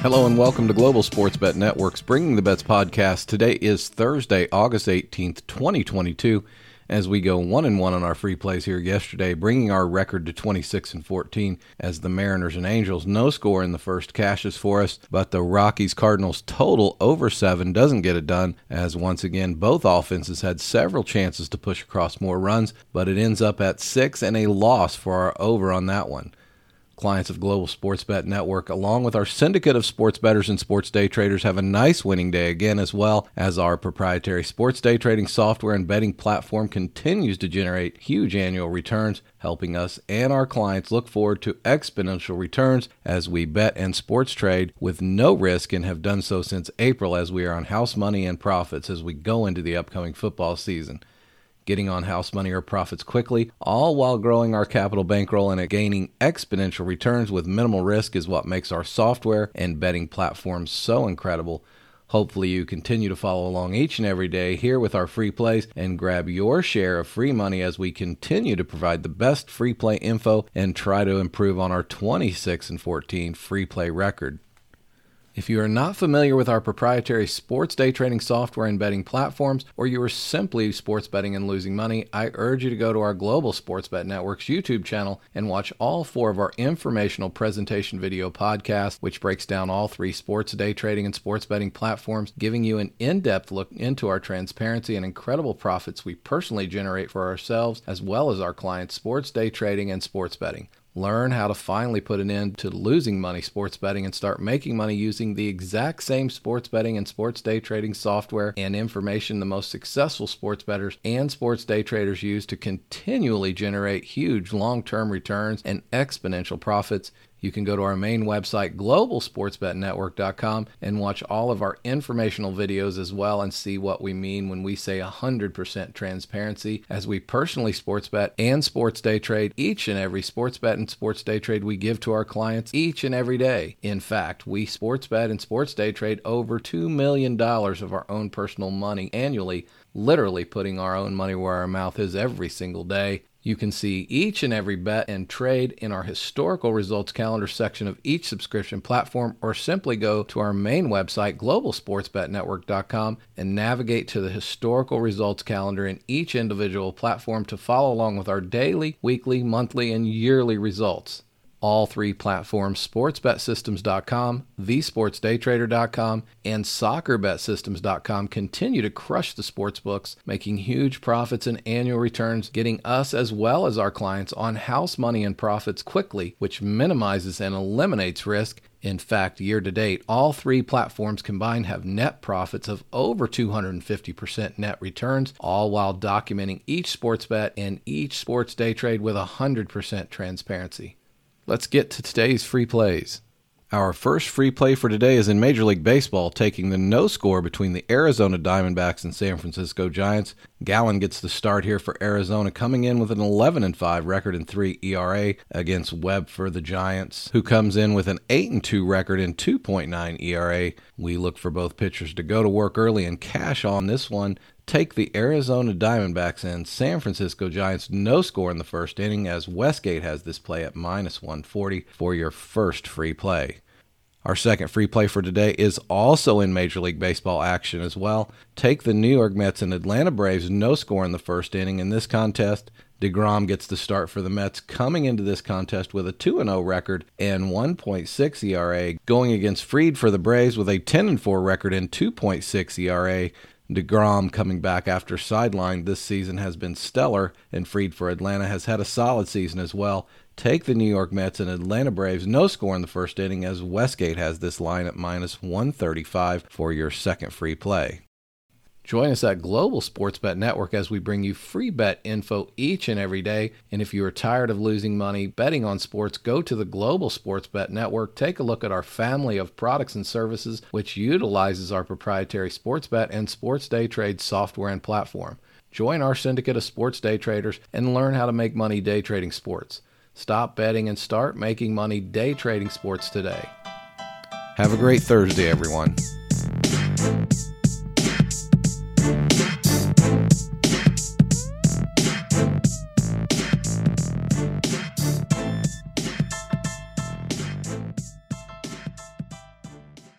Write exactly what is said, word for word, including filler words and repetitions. Hello and welcome to Global Sports Bet Network's Bringing the Bets podcast. Today is Thursday, August eighteenth, twenty twenty-two. As we go one and one on our free plays here yesterday, bringing our record to twenty-six and fourteen as the Mariners and Angels no score in the first cashes for us, but the Rockies Cardinals total over seven doesn't get it done, as once again both offenses had several chances to push across more runs, but it ends up at six and a loss for our over on that one. Clients of Global Sports Bet Network, along with our syndicate of sports bettors and sports day traders, have a nice winning day again, as well as our proprietary sports day trading software and betting platform continues to generate huge annual returns, helping us and our clients look forward to exponential returns as we bet and sports trade with no risk and have done so since April, as we are on house money and profits as we go into the upcoming football season. Getting on house money or profits quickly, all while growing our capital bankroll and gaining exponential returns with minimal risk is what makes our software and betting platforms so incredible. Hopefully you continue to follow along each and every day here with our free plays and grab your share of free money as we continue to provide the best free play info and try to improve on our twenty-six and fourteen free play record. If you are not familiar with our proprietary sports day trading software and betting platforms, or you are simply sports betting and losing money, I urge you to go to our Global Sports Bet Network's YouTube channel and watch all four of our informational presentation video podcasts, which breaks down all three sports day trading and sports betting platforms, giving you an in-depth look into our transparency and incredible profits we personally generate for ourselves, as well as our clients' sports day trading and sports betting. Learn how to finally put an end to losing money sports betting and start making money using the exact same sports betting and sports day trading software and information the most successful sports bettors and sports day traders use to continually generate huge long-term returns and exponential profits. You can go to our main website, global sports bet network dot com, and watch all of our informational videos as well and see what we mean when we say one hundred percent transparency, as we personally sports bet and sports day trade each and every sports bet and sports day trade we give to our clients each and every day. In fact, we sports bet and sports day trade over two million dollars of our own personal money annually, literally putting our own money where our mouth is every single day. You can see each and every bet and trade in our historical results calendar section of each subscription platform, or simply go to our main website, global sports bet network dot com, and navigate to the historical results calendar in each individual platform to follow along with our daily, weekly, monthly, and yearly results. All three platforms, sports bet systems dot com, the sports day trader dot com, and soccer bet systems dot com, continue to crush the sportsbooks, making huge profits and annual returns, getting us as well as our clients on house money and profits quickly, which minimizes and eliminates risk. In fact, year-to-date, all three platforms combined have net profits of over two hundred fifty percent net returns, all while documenting each sports bet and each sports day trade with one hundred percent transparency. Let's get to today's free plays. Our first free play for today is in Major League Baseball, taking the no score between the Arizona Diamondbacks and San Francisco Giants. Gallen gets the start here for Arizona, coming in with an eleven and five record and three E R A against Webb for the Giants, who comes in with an eight and two record and two point nine E R A. We look for both pitchers to go to work early and cash on this one. Take the Arizona Diamondbacks and San Francisco Giants no score in the first inning, as Westgate has this play at minus one forty for your first free play. Our second free play for today is also in Major League Baseball action as well. Take the New York Mets and Atlanta Braves no score in the first inning in this contest. DeGrom gets the start for the Mets, coming into this contest with a two and oh record and one point six E R A, going against Fried for the Braves with a ten and four record and two point six E R A. DeGrom, coming back after sideline this season, has been stellar, and Fried for Atlanta has had a solid season as well. Take the New York Mets and Atlanta Braves no score in the first inning, as Westgate has this line at minus one thirty-five for your second free play. Join us at Global Sports Bet Network as we bring you free bet info each and every day. And if you are tired of losing money betting on sports, go to the Global Sports Bet Network. Take a look at our family of products and services, which utilizes our proprietary sports bet and sports day trade software and platform. Join our syndicate of sports day traders and learn how to make money day trading sports. Stop betting and start making money day trading sports today. Have a great Thursday, everyone.